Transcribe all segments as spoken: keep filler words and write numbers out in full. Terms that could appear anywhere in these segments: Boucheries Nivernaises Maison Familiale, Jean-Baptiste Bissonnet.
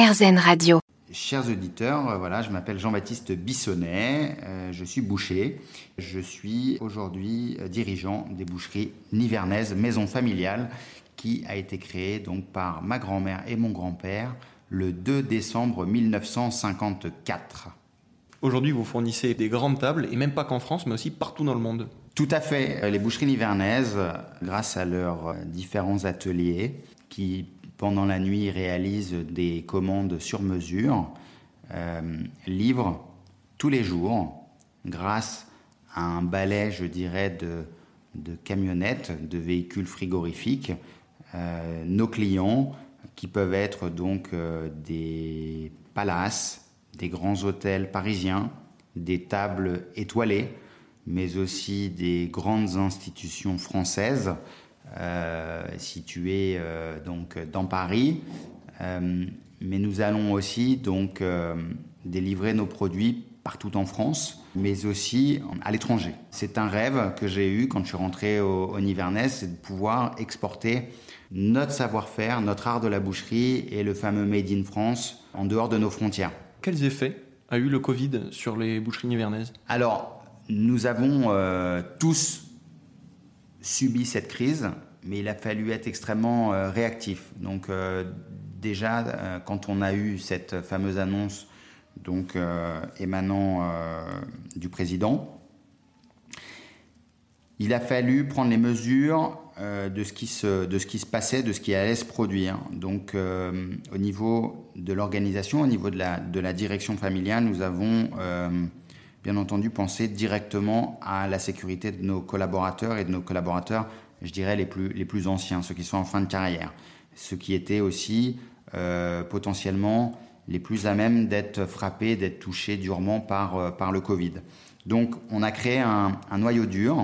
R Z N Radio. Chers auditeurs, voilà, je m'appelle Jean-Baptiste Bissonnet, euh, je suis boucher. Je suis aujourd'hui euh, dirigeant des Boucheries Nivernaises Maison Familiale qui a été créée donc, par ma grand-mère et mon grand-père le deux décembre mille neuf cent cinquante-quatre. Aujourd'hui, vous fournissez des grandes tables, et même pas qu'en France, mais aussi partout dans le monde. Tout à fait. Les Boucheries Nivernaises, grâce à leurs différents ateliers qui pendant la nuit, réalise des commandes sur mesure, euh, livre tous les jours, grâce à un balai, je dirais, de, de camionnettes, de véhicules frigorifiques, euh, nos clients, qui peuvent être donc euh, des palaces, des grands hôtels parisiens, des tables étoilées, mais aussi des grandes institutions françaises, Euh, situé euh, donc dans Paris, euh, mais nous allons aussi donc euh, délivrer nos produits partout en France, mais aussi à l'étranger. C'est un rêve que j'ai eu quand je suis rentré au, au Nivernais, c'est de pouvoir exporter notre savoir-faire, notre art de la boucherie et le fameux Made in France en dehors de nos frontières. Quels effets a eu le Covid sur les boucheries nivernaises ? Alors, nous avons euh, tous subi cette crise, mais il a fallu être extrêmement euh, réactif. Donc euh, déjà, euh, quand on a eu cette fameuse annonce donc, euh, émanant euh, du président, il a fallu prendre les mesures euh, de, ce qui se, de ce qui se passait, de ce qui allait se produire. Donc euh, au niveau de l'organisation, au niveau de la, de la direction familiale, nous avons... Euh, bien entendu, penser directement à la sécurité de nos collaborateurs et de nos collaborateurs, je dirais, les plus, les plus anciens, ceux qui sont en fin de carrière, ceux qui étaient aussi euh, potentiellement les plus à même d'être frappés, d'être touchés durement par, euh, par le Covid. Donc, on a créé un, un noyau dur.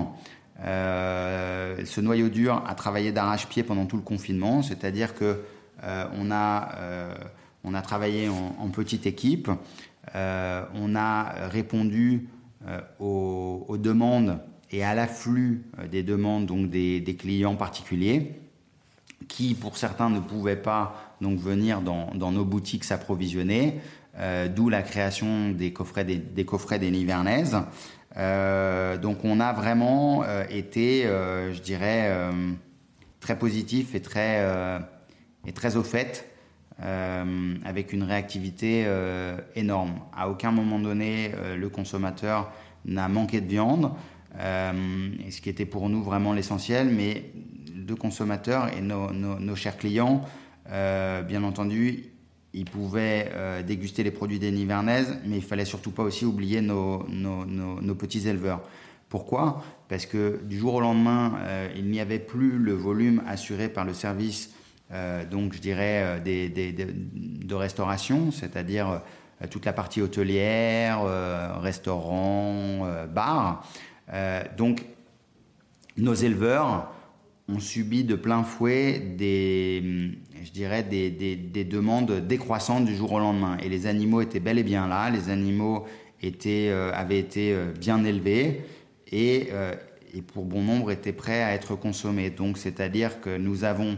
Euh, ce noyau dur a travaillé d'arrache-pied pendant tout le confinement, c'est-à-dire que euh, on a, euh, on a travaillé en, en petite équipe. Euh, on a répondu euh, aux, aux demandes et à l'afflux des demandes donc des, des clients particuliers qui, pour certains, ne pouvaient pas donc, venir dans, dans nos boutiques s'approvisionner, euh, d'où la création des coffrets des, des, coffrets des Nivernaises. Euh, donc on a vraiment euh, été, euh, je dirais, euh, très positif et très, euh, et très au fait. Euh, avec une réactivité euh, énorme. À aucun moment donné, euh, le consommateur n'a manqué de viande, euh, ce qui était pour nous vraiment l'essentiel, mais le consommateur et nos, nos, nos chers clients, euh, bien entendu, ils pouvaient euh, déguster les produits des Nivernaises, mais il ne fallait surtout pas aussi oublier nos, nos, nos, nos petits éleveurs. Pourquoi ? Parce que du jour au lendemain, euh, il n'y avait plus le volume assuré par le service Euh, donc je dirais euh, des, des, des, de restauration, c'est-à-dire euh, toute la partie hôtelière, euh, restaurant, euh, bar. Euh, donc nos éleveurs ont subi de plein fouet des, je dirais des, des, des demandes décroissantes du jour au lendemain. Et les animaux étaient bel et bien là, les animaux étaient, euh, avaient été bien élevés et, euh, et pour bon nombre étaient prêts à être consommés. Donc c'est-à-dire que nous avons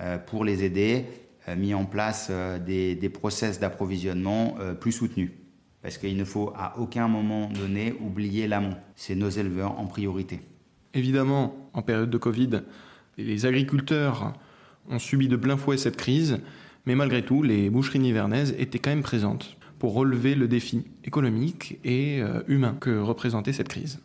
Euh, pour les aider, euh, mis en place euh, des, des process d'approvisionnement euh, plus soutenus. Parce qu'il ne faut à aucun moment donné oublier l'amont. C'est nos éleveurs en priorité. Évidemment, en période de Covid, les agriculteurs ont subi de plein fouet cette crise, mais malgré tout, les boucheries nivernaises étaient quand même présentes pour relever le défi économique et euh, humain que représentait cette crise.